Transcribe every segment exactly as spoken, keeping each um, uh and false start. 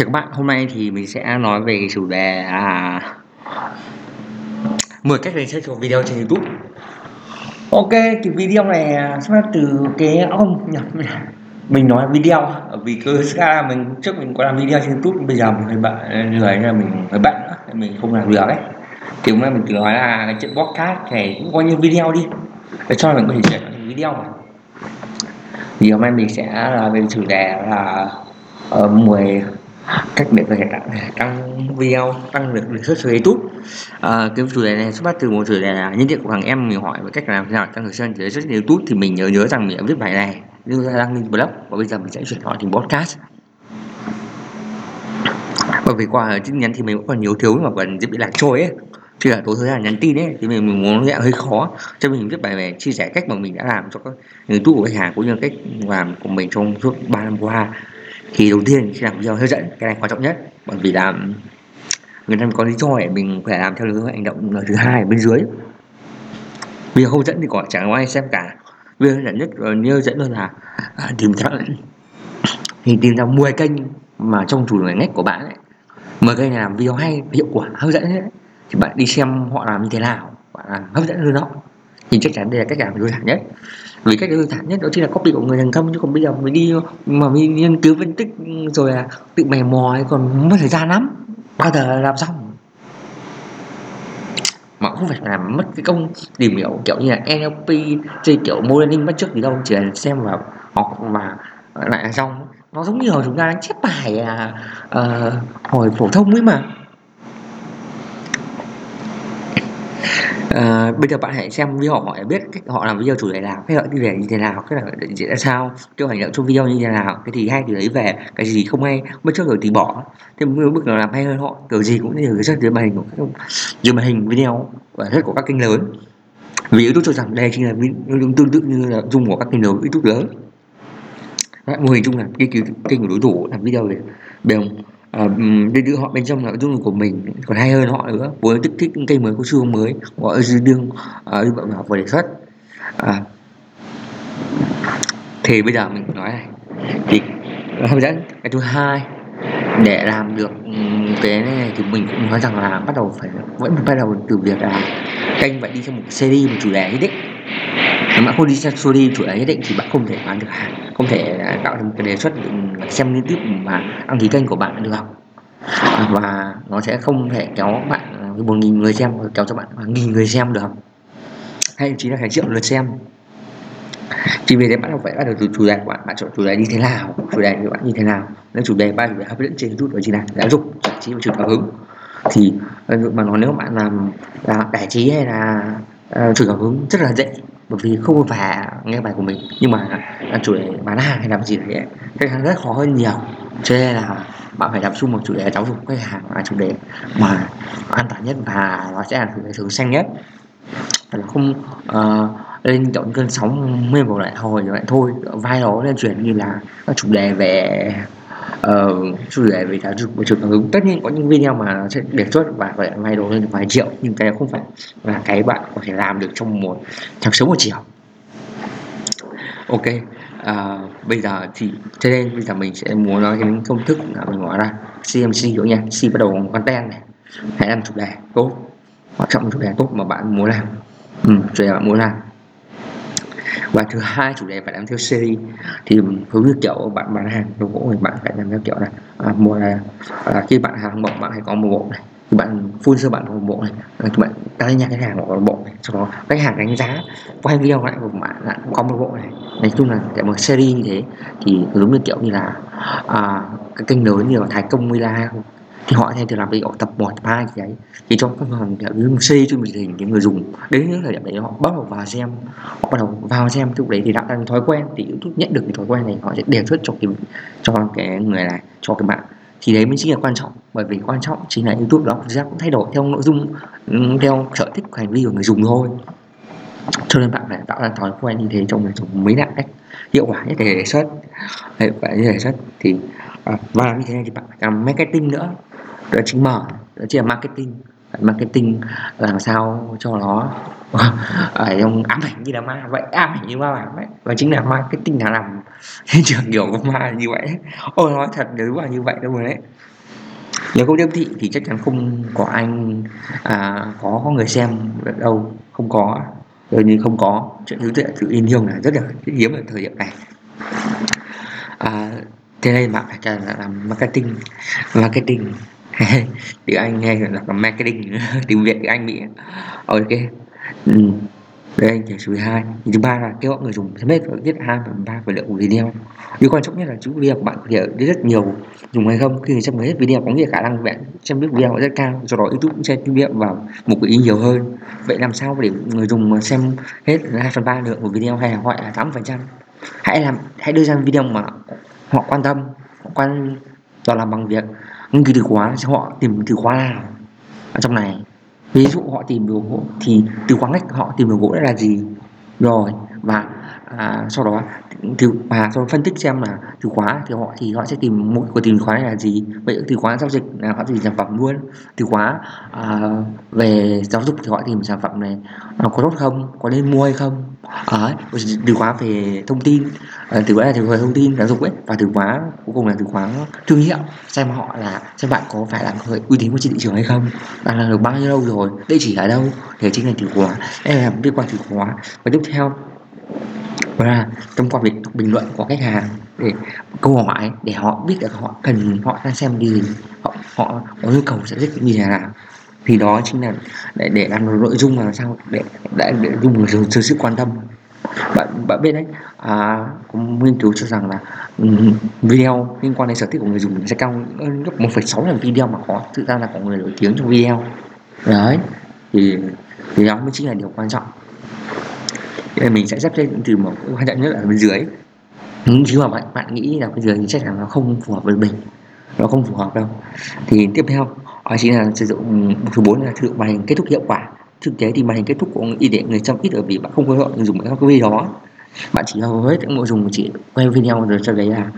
Chào các bạn, hôm nay thì mình sẽ nói về chủ đề là mười cách để chơi chuột video trên YouTube. Ok, cái video này xuất phát từ cái ông nhỉ? Mình nói video vì cơ ra mình trước mình có làm video trên YouTube, bây giờ mình bạn lười là mình người bạn mình không làm được ấy. Thì hôm nay mình nói là cái chuyện podcast này cũng coi như video đi, để cho mình có thể chuyển thành video mà. Thì hôm nay mình sẽ là về chủ đề là uh, mười cách để có thể tăng video, tăng được lượt search trên YouTube. À, cái chủ đề này xuất phát từ một chủ đề là nhân tiện của thằng em mình hỏi về cách làm thế nào tăng lượt search trên YouTube, thì mình nhớ nhớ rằng mình đã viết bài này đưa ra đăng lên blog và bây giờ mình sẽ chuyển nó thành podcast. Bởi vì qua tin nhắn thì mình vẫn còn nhiều thiếu mà vẫn dễ bị lạc trôi ấy, chứ là tối thứ là nhắn tin ấy thì mình, mình muốn dạng hơi khó, cho mình viết bài về chia sẻ cách mà mình đã làm cho các YouTube của khách hàng cũng như cách làm của mình trong suốt ba năm qua. Thì đầu tiên khi làm video hướng dẫn, cái này quan trọng nhất, bởi vì là người ta có lý do để mình phải làm theo hướng hành động thứ hai bên dưới. Vì hướng dẫn thì còn chẳng có ai xem cả, vì hướng dẫn nhất như hướng dẫn luôn là à, tìm ra thì tìm ra mười kênh mà trong chủ đề ngách của bạn ấy, mười kênh làm video hay, hiệu quả, hướng dẫn ấy, thì bạn đi xem họ làm như thế nào, bạn làm hấp dẫn hơn đó. Thì chắc chắn đây là cách làm đơn giản nhất, vì cách đơn giản nhất đó chính là copy của người thành công, chứ còn bây giờ mình đi mà mình nghiên cứu phân tích rồi là tự mày mò còn mất thời gian lắm, bao giờ làm xong mà cũng không phải làm mất cái công tìm hiểu kiểu như là en lờ pê chơi kiểu modeling bắt trước gì đâu, chỉ là xem vào học và lại là xong. Nó giống như hồi chúng ta đang chép bài à, à, hồi phổ thông ấy mà. À, bây giờ bạn hãy xem video họ để biết cách họ làm video chủ đề nào, cách họ đi về như thế nào, cách họ diễn ra sao, tiêu hành động trong video như thế nào, cái gì hay thì lấy về, cái gì không hay mất trước rồi thì bỏ. Thế mới bước nào làm hay hơn họ, kiểu gì cũng như rất dưới màn hình của dưới màn hình video và rất của các kênh lớn. Vì YouTube cho rằng đây chính là video tương tự như là dung của các kênh lớn YouTube lớn. Mô hình chung là cái kênh của đối thủ làm video về bèo À, để đưa họ bên trong nội dung của mình còn hay hơn họ nữa, với kích thích những cây mới có xu hướng mới gọi dư đương đưa bạn học và đề xuất. À, thì bây giờ mình nói này thì hướng dẫn cái thứ hai để làm được cái này thì mình cũng nói rằng là bắt đầu phải vẫn phải bắt đầu từ việc là kênh phải đi theo một series, một chủ đề nhất định. Nếu bạn không đi theo series chủ đề nhất định thì bạn không thể bán được hàng, không thể tạo ra một cái đề xuất xem liên tiếp mà đăng ký kênh của bạn được học, và nó sẽ không thể kéo bạn một nghìn người xem, kéo cho bạn hàng nghìn người xem được, hay chỉ là hàng triệu lượt xem. Thì vì thế bạn phải bắt đầu từ chủ đề của bạn, bạn chọn chủ đề như thế nào, chủ đề của bạn như thế nào. Nếu chủ đề ba chủ đề hấp dẫn trên YouTube đó chính là giáo dục, giải trí và truyền cảm hứng, thì mà nói nếu bạn làm là giải trí hay là uh, truyền cảm hứng rất là dễ, bởi vì không phải nghe bài của mình, nhưng mà làm chủ đề bán hàng hay làm gì đấy khách hàng rất khó hơn nhiều, cho nên là bạn phải tập trung một chủ đề giáo dục khách hàng là chủ đề mà an toàn nhất và nó sẽ là chủ đề thường xanh nhất, là không uh, lên động cơn sóng mê vào lại hồi lại thôi vai đó lên chuyển như là các chủ đề về uh, chủ đề về giáo dục và truyền cảm hứng. Tất nhiên có những video mà sẽ đề xuất và phải vai đồ lên vài triệu, nhưng cái không phải là cái bạn có thể làm được trong một tháng sớm một chiều. Ok, uh, bây giờ thì cho nên bây giờ mình sẽ muốn nói đến công thức là mình nói ra xê em xê của nha. C bắt đầu bằng content này, hãy làm chủ đề tốt, quan trọng chủ đề tốt mà bạn muốn làm, ừ, chủ đề bạn muốn làm. Và thứ hai chủ đề phải làm theo series, thì hướng như kiểu bạn bán hàng đồ gỗ thì bạn phải làm theo kiểu này, à, một là, là khi bạn hàng bộ bạn phải có một bộ này, thì bạn full sơ bản của một bộ này, thì bạn đánh giá khách hàng của một bộ này, sau đó khách hàng đánh giá quay video lại của bạn lại có một bộ này. Nói chung là cái một series như thế thì giống như kiểu như là à, cái kênh lớn như là Thái Công Mila thì họ thay từ làm video tập một, tập hai gì đấy, thì trong các phần series cho mình hình cái người dùng đến những thời điểm đấy họ bắt đầu vào xem, họ bắt đầu vào xem lúc đấy thì đã thành thói quen, thì YouTube nhận được cái thói quen này họ sẽ đề xuất cho cái cho cái người này, cho cái bạn, thì đấy mới chính là quan trọng. Bởi vì quan trọng chính là YouTube đó thực ra cũng thay đổi theo nội dung, theo sở thích hành vi của người dùng thôi, cho nên bạn phải tạo ra thói quen như thế trong người dùng mới là cách hiệu quả nhất để đề xuất, hiệu quả nhất để đề xuất. Thì và làm như thế này thì bạn phải làm marketing nữa, đó chính mở, đó chính là marketing. marketing làm sao cho nó ở trong ám ảnh như là ma vậy, ám ảnh như ma bản vậy, và chính là marketing đã làm thị trường kiểu ma như vậy. Ôi nói thật nếu mà như vậy đâu rồi đấy. Nếu không tiếp thị thì chắc chắn không có anh à, có, có người xem đâu, không có, rồi như không có chuyện thứ tự in hiệu là rất là hiếm ở thời điểm này. À, thế nên bạn phải làm marketing, marketing. Tiếng Anh hay là marketing, tiếng Việt tiếng Anh Mỹ. Ok. Ừ. Đây anh chỉ số hai. Thứ ba là kêu gọi người dùng thêm hết viết hai phần ba về lượng của video. Điều quan trọng nhất là chú việc bạn có thể biết rất nhiều dùng hay không. Khi người xem hết video có nghĩa khả năng bạn xem biết video rất cao, do đó YouTube cũng sẽ chú việc vào mục ý nhiều hơn. Vậy làm sao để người dùng xem hết hai phần ba lượng của video hay là gọi là tám phần trăm? Hãy làm hãy đưa ra video mà họ quan tâm, họ quan đó là bằng việc những cái từ khóa họ tìm từ khóa nào ở trong này. Ví dụ họ tìm đồ gỗ thì từ khóa ngách họ tìm đồ gỗ là gì rồi, và à, sau đó từ và sau đó phân tích xem là từ khóa thì họ thì họ sẽ tìm mỗi của từ khóa này là gì. Vậy từ khóa giao dịch là họ tìm sản phẩm luôn, từ khóa à, về giáo dục thì họ tìm sản phẩm này nó có tốt không, có nên mua hay không. À, từ khóa về thông tin, à, từ khóa là từ khóa thông tin giáo dục ấy, và từ khóa cuối cùng là từ khóa thương hiệu, xem họ là xem bạn có phải là người uy tín của trên thị trường hay không, bạn làm được bao nhiêu lâu rồi, địa chỉ ở đâu, thì chính là từ khóa. Đây là liên quan từ khóa. Và tiếp theo là thông qua việc bình luận của khách hàng, để câu hỏi để họ biết được họ cần họ đang xem gì, họ họ có nhu cầu sẽ rất như thế nào. Thì đó chính là để để làm nội dung làm sao để để để dùng người dùng sự quan tâm. Bạn bạn biết đấy, à, có nghiên cứu cho rằng là um, video liên quan đến sở thích của người dùng sẽ cao gấp một phẩy sáu lần video mà có thực ra là có người nổi tiếng trong video. Đấy, thì thì đó mới chính là điều quan trọng. Nên mình sẽ xếp lên từ một quan trọng nhất ở bên dưới. Chứ mà bạn bạn nghĩ là bên dưới thì chắc là nó không phù hợp với mình, nó không phù hợp đâu. Thì tiếp theo đó chính là sử dụng thứ bốn là sử dụng màn hình kết thúc hiệu quả. Thực tế thì màn hình kết thúc của ý để người xem ít ở vì bạn không có lợi dùng các cái video đó, bạn chỉ hầu hết những nội dung chỉ quay video rồi cho đấy là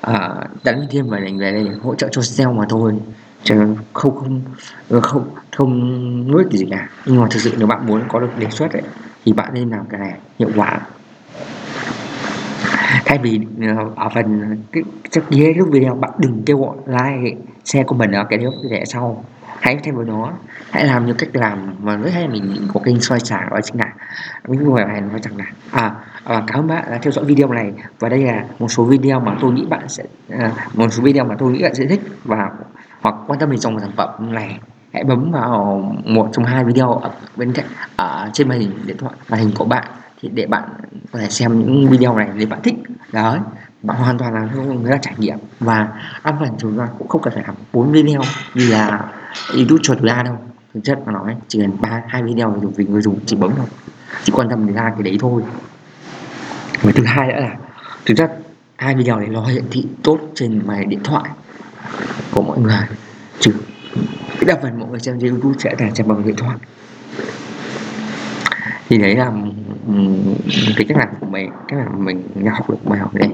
à, đánh thêm và đánh về đây để hỗ trợ cho sale mà thôi, chứ không không không không, không nuốt gì cả. Nhưng mà thực sự nếu bạn muốn có được đề xuất ấy, thì bạn nên làm cái này hiệu quả. Thay vì ở phần trước kia lúc video bạn đừng kêu gọi like, share, comment ở cái điều để sau, hãy thay vào đó hãy làm những cách làm mà rất hay mình có kênh soi sáng, đó chính là những người này nói rằng là à, à cảm ơn bạn đã theo dõi video này, và đây là một số video mà tôi nghĩ bạn sẽ à, một số video mà tôi nghĩ bạn sẽ thích và hoặc quan tâm đến dòng sản phẩm này, hãy bấm vào một trong hai video ở bên cạnh ở trên màn hình điện thoại màn hình của bạn thì để bạn có thể xem những video này nếu bạn thích. Đó, bạn hoàn toàn là không là trải nghiệm và ăn phần chúng ta cũng không cần phải làm bốn video như là YouTube chuột ra đâu. Thực chất mà nói chỉ cần ba hai video dùng vì người dùng chỉ bấm thôi, chỉ quan tâm đến ra cái đấy thôi. Và thứ hai nữa là thực chất hai video này nó hiển thị tốt trên màn điện thoại của mọi người, chứ đa phần mọi người xem trên YouTube sẽ là xem bằng điện thoại. Thì đấy là cái cách làm của mình, cách làm mình đã học được bài học này.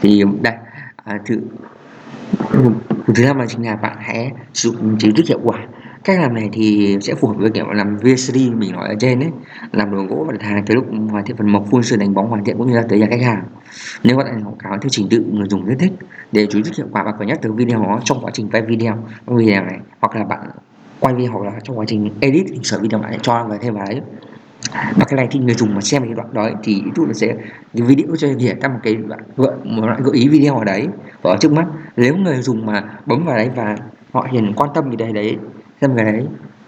Thì đây à, thứ thứ năm là chính là bạn hãy sử dụng trí thức hiệu quả. Cách làm này thì sẽ phù hợp với kiểu làm vê xê đê mình nói ở trên đấy, làm đồ gỗ và đặt hàng tới lúc hoàn thiện phần mộc, phun sườn đánh bóng hoàn thiện cũng như là tới nhà khách hàng. Nếu các bạn quảng cáo theo trình tự người dùng rất thích, để chú thích hiệu quả bạn phải nhắc tới video đó trong quá trình quay video, video này hoặc là bạn quay video hoặc là trong quá trình edit hình sửa video bạn cho vào thêm vào đấy. Và cái này thì người dùng mà xem cái đoạn đó thì YouTube sẽ video cho hiển ra một cái đoạn gợi một đoạn gợi ý video ở đấy và ở trước mắt. Nếu người dùng mà bấm vào đấy và họ hiển quan tâm cái đấy đấy xem cái đấy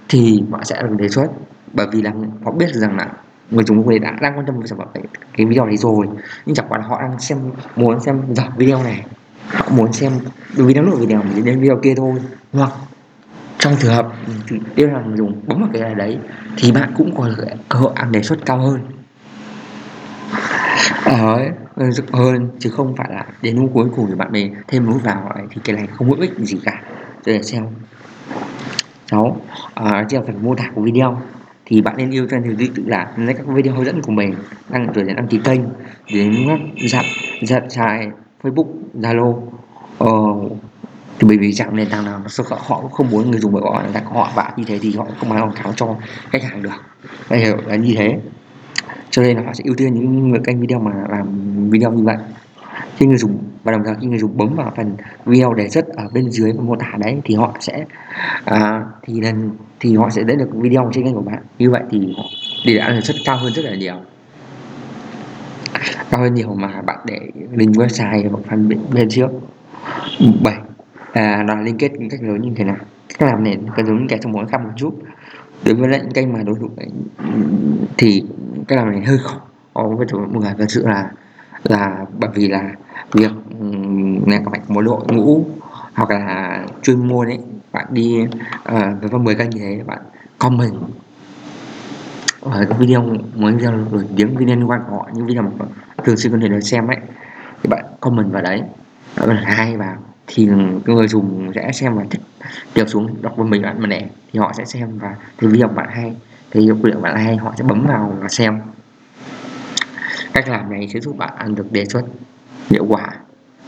thì họ sẽ được đề xuất, bởi vì là họ biết rằng là người dùng người đã đang quan tâm vào cái video này rồi, nhưng chẳng qua là họ đang xem muốn xem dở video này, họ muốn xem video nội video mình đến video kia thôi. Hoặc trong trường hợp yêu là người dùng bấm vào cái này đấy thì bạn cũng có cơ hội ăn đề xuất cao hơn đấy hơn, chứ không phải là đến lúc cuối cùng thì bạn này thêm nút vào này thì cái này không hữu ích gì cả. Để xem sáu à, trên phần mô tả của video thì bạn nên yêu cầu thứ tự là lấy các video hướng dẫn của mình đăng rồi đến đăng ký kênh đến dặn dặn trái Facebook, Zalo, bởi vì dạng nền tảng nào họ cũng không muốn người dùng bởi họ là họ vạ như thế thì họ không ai quảng cáo cho khách hàng được, anh hiểu là như thế. Cho nên là họ sẽ ưu tiên những người kênh video mà làm video như vậy khi người dùng, và đồng thời khi người dùng bấm vào phần video đề xuất ở bên dưới mô tả đấy thì họ sẽ à, thì lần thì họ sẽ đến được video trên kênh của bạn. Như vậy thì họ để lại năng suất cao hơn rất là nhiều, cao hơn nhiều mà bạn để link website hoặc phần bên trước. Bảy à, là liên kết những cách lớn như thế nào. Cách làm này cần giống như cái trong mỗi khác một chút. Đối với lại những kênh mà đối thủ thì cái làm này hơi khó với mọi người, thật sự là là bởi vì là việc là các bạn một đội ngũ hoặc là chuyên môn ấy, bạn đi uh, với mười kênh như thế, bạn comment ở cái video mới ra nổi tiếng video liên quan của họ, những video mà thường xuyên có thể được xem ấy, thì bạn comment vào đấy, bạn hay vào thì người dùng sẽ xem và thích, kéo xuống đọc một mình bạn mà nè thì họ sẽ xem và thì video bạn hay, thì video của bạn hay họ sẽ bấm vào và xem. Cách làm này sẽ giúp bạn ăn được đề xuất hiệu quả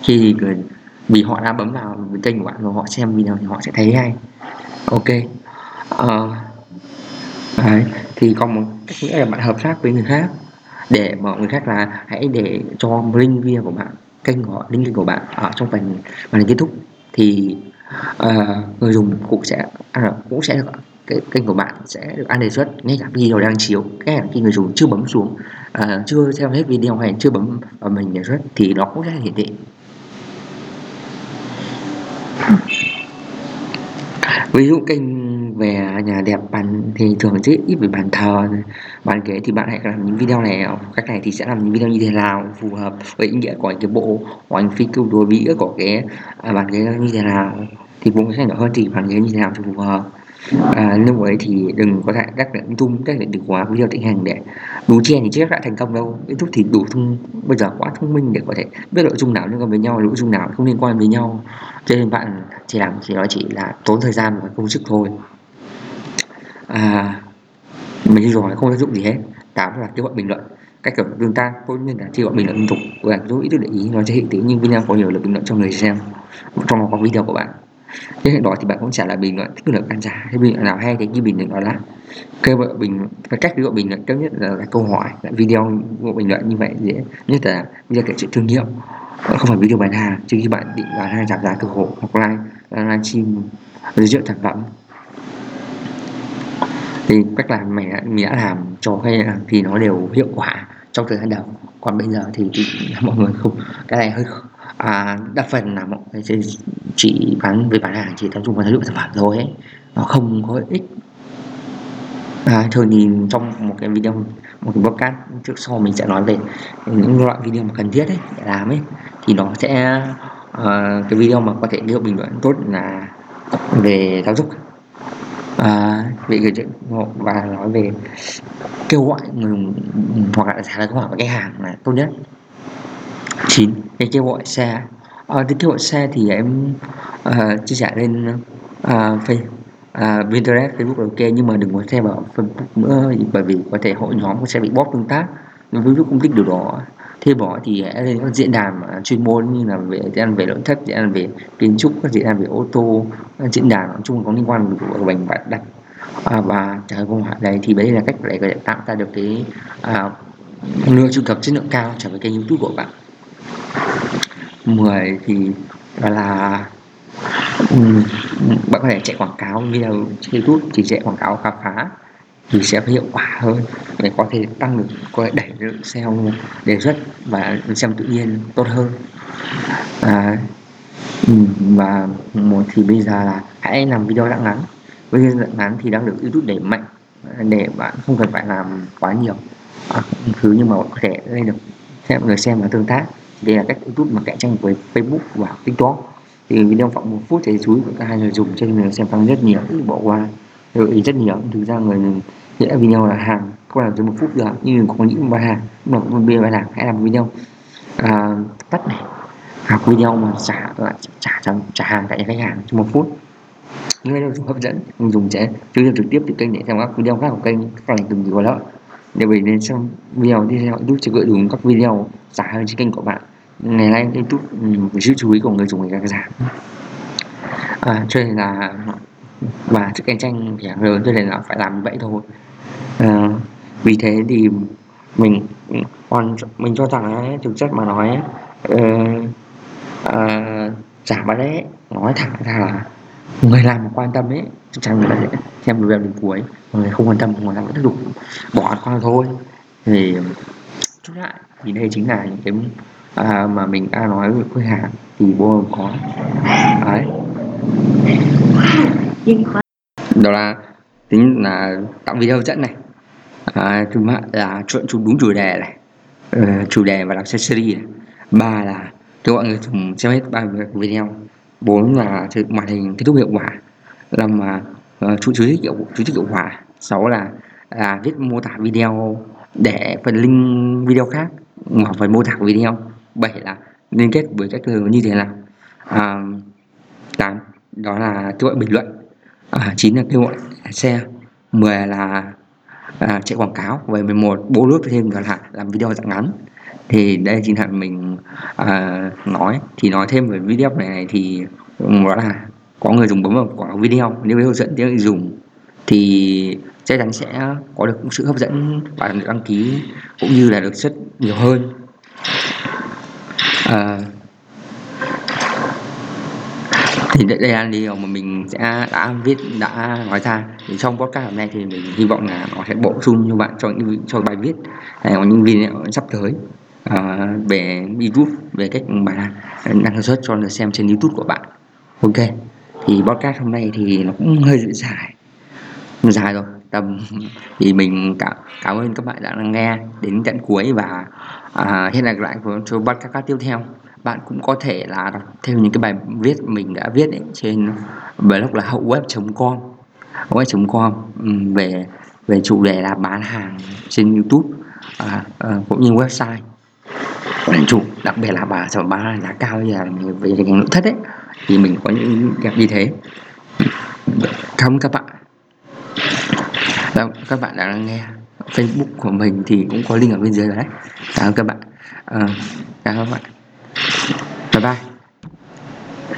khi người, vì họ đã bấm vào kênh của bạn rồi, họ xem video thì họ sẽ thấy hay. Ok uh, đấy. Thì còn một cách nghĩa là bạn hợp tác với người khác để mọi người khác là hãy để cho link video của bạn, kênh của họ, link kênh của bạn ở trong phần màn hình kết thúc thì uh, người dùng cũng sẽ à, cũng sẽ được cái kênh của bạn sẽ được ăn đề xuất ngay cả video đang chiếu. Ngay cả khi người dùng chưa bấm xuống, à, chưa xem hết video hay chưa bấm vào mình đề xuất thì nó cũng sẽ hiển thị. Ví dụ kênh về nhà đẹp bàn thì thường rất ít về bàn thờ, bàn ghế thì bạn hãy làm những video này, cách này thì sẽ làm những video như thế nào phù hợp với ý nghĩa của cái bộ của anh phi cứu đùa vĩ của cái à, bàn ghế như thế nào thì cũng sẽ nhỏ hơn, thì bàn ghế như thế nào thì phù hợp. À, lúc ấy thì đừng có lại các lệnh tung các lệnh được quá video tiến hành để đủ che thì chắc đã thành công đâu. YouTube thì đủ thông bây giờ quá thông minh để có thể biết nội dung nào liên quan với nhau, nội dung nào không liên quan với nhau, cho nên bạn chỉ làm chỉ nói chỉ là tốn thời gian và công sức thôi. À, mình đi rồi không tác dụng gì hết. Tám là kêu gọi bình luận, cách kiểu tương tác tốt nên là kêu gọi bình luận liên tục và chú ý tôi để ý nó sẽ hiện tính nhưng video có nhiều lượt bình luận cho người xem trong đó có video của bạn. Thế đó thì bạn cũng trả lại bình luận thích được khán giả, thế bình luận nào hay thì ghi bình luận đó lại. Kêu gọi bình và cách kêu gọi bình luận tốt nhất là, là câu hỏi, là video gọi bình luận như vậy dễ nhất là video kể chuyện thương hiệu, không phải video bán hàng. Chứ khi bạn định bán hàng giảm giá cơ hội hoặc live livestream giới thiệu sản phẩm thì cách làm mày mình đã làm cho hay là thì nó đều hiệu quả trong thời gian đầu. Còn bây giờ thì, thì mọi người không, cái này hơi à, đa phần là mọi người sẽ chỉ bán về bán hàng, chỉ tập trung vào giới thiệu sản phẩm rồi ấy, nó không có ích. À, thường thì trong một cái video, một cái podcast trước sau mình sẽ nói về những loại video mà cần thiết ấy để làm ấy, thì nó sẽ uh, cái video mà có thể liệu bình luận tốt là về giáo dục, à, về người chuyện và nói về kêu gọi người hoặc là trả lời câu hỏi của khách hàng là tốt nhất. Chín cái kêu gọi xe. Ờ, cái kêu gọi xe thì em uh, chia sẻ lên uh, Facebook, uh, Pinterest, Facebook là ok, nhưng mà đừng có share vào Facebook nữa bởi vì có thể hội nhóm sẽ bị bóp tương tác. Nếu Facebook không thích điều đó, thế bỏ thì hãy lên các diễn đàn chuyên môn như là về diễn đàn về nội thất, diễn đàn về kiến trúc, các diễn đàn về ô tô, diễn đàn nói chung có liên quan đến của mình bạn đặt à, và trả lời câu hỏi này thì đấy là cách để có thể tạo ra được cái à, lượng truy cập chất lượng cao trở về kênh YouTube của bạn. Mười thì là um, bạn có thể chạy quảng cáo video YouTube thì chạy quảng cáo khám phá thì sẽ hiệu quả hơn để có thể tăng được, có thể đẩy được xem đề xuất và xem tự nhiên tốt hơn. À, và một thì bây giờ là hãy làm video dạng ngắn. Video dạng ngắn thì đang được YouTube đẩy mạnh để bạn không cần phải làm quá nhiều à, thứ nhưng mà bạn có thể lên được xem người xem và tương tác. Đây là cách YouTube mà cạnh tranh với Facebook và TikTok. Thì video khoảng một phút thì chú ý của các hai người dùng cho nên người xem tăng rất nhiều, bỏ qua lưu ý rất nhiều. Thực ra người nghĩa video là hàng không làm tới một phút được, nhưng có những bài hàng mà một bên bài hàng hãy làm video à, tắt này hoặc video mà trả lại trả trả, trả hàng tại khách hàng trong một phút. Những video hấp dẫn người dùng sẽ truy cập trực tiếp từ kênh để xem các video khác của kênh các lệnh từng gì có lợi. Để mình nên xem video tiếp theo, YouTube sẽ gợi đủ các video giả hơn trên kênh của bạn. Ngày nay YouTube sự chú ý của người dùng ngày càng giảm. à, cho nên là và sức cạnh tranh thì lớn, cho nên là phải làm vậy thôi. À, vì thế thì mình còn mình cho rằng ấy, thực chất mà nói giả bán đấy nói thẳng ra là người làm quan tâm ấy, chắc chắn người ta sẽ xem video đến cuối, người không quan tâm người ta vẫn tiếp tục bỏ qua thôi. Thì chút lại thì đây chính là những cái à, mà mình đã nói với khách hàng thì vô cùng khó đấy. Đó là tính là tạo video hấp dẫn này, à, thứ hai là chọn chủ đúng chủ đề này, ừ, chủ đề và làm series này, ba là cho mọi người cùng xem hết ba video, bốn là màn hình kết thúc hiệu quả, năm là uh, chú chú thích hiệu chú thích hiệu quả, sáu là là viết mô tả video để phần link video khác hoặc phần mô tả video, bảy là liên kết với các từ như thế nào, à, tám đó là kêu gọi bình luận, à, chín là kêu gọi share, mười là à, chạy quảng cáo, và mười một bố lướt thêm đó là làm video dạng ngắn. Thì đây chính là mình à, nói thì nói thêm về video này, này thì đó là có người dùng bấm vào quảng video, nếu hướng dẫn thì dùng thì chắc chắn sẽ có được sự hấp dẫn và đăng ký cũng như là được rất nhiều hơn. À, thì đây là điều mà mình sẽ đã viết đã nói ra thì trong podcast hôm nay, thì mình hy vọng là nó sẽ bổ sung cho bạn cho những cho bài viết hay có những video sắp tới à, về YouTube, về cách bài năng sản xuất cho người xem trên YouTube của bạn. Ok, thì podcast hôm nay thì nó cũng hơi dài dài rồi tầm thì mình cảm cảm ơn các bạn đã lắng nghe đến tận cuối, và à, hẹn gặp lại cho podcast tiếp theo. Bạn cũng có thể là đọc thêm những cái bài viết mình đã viết ấy, trên blog là hậu web chấm com hậu web chấm com về về chủ đề là bán hàng trên YouTube, à, à, cũng như website chủ, đặc biệt là bà sản bán hàng giá cao như là về ngành nội thất ấy, thì mình có những đẹp như thế. Cảm ơn các bạn đã, các bạn đã nghe Facebook của mình thì cũng có link ở bên dưới đấy. Cảm ơn các bạn, à, cảm ơn các bạn. Bye bye.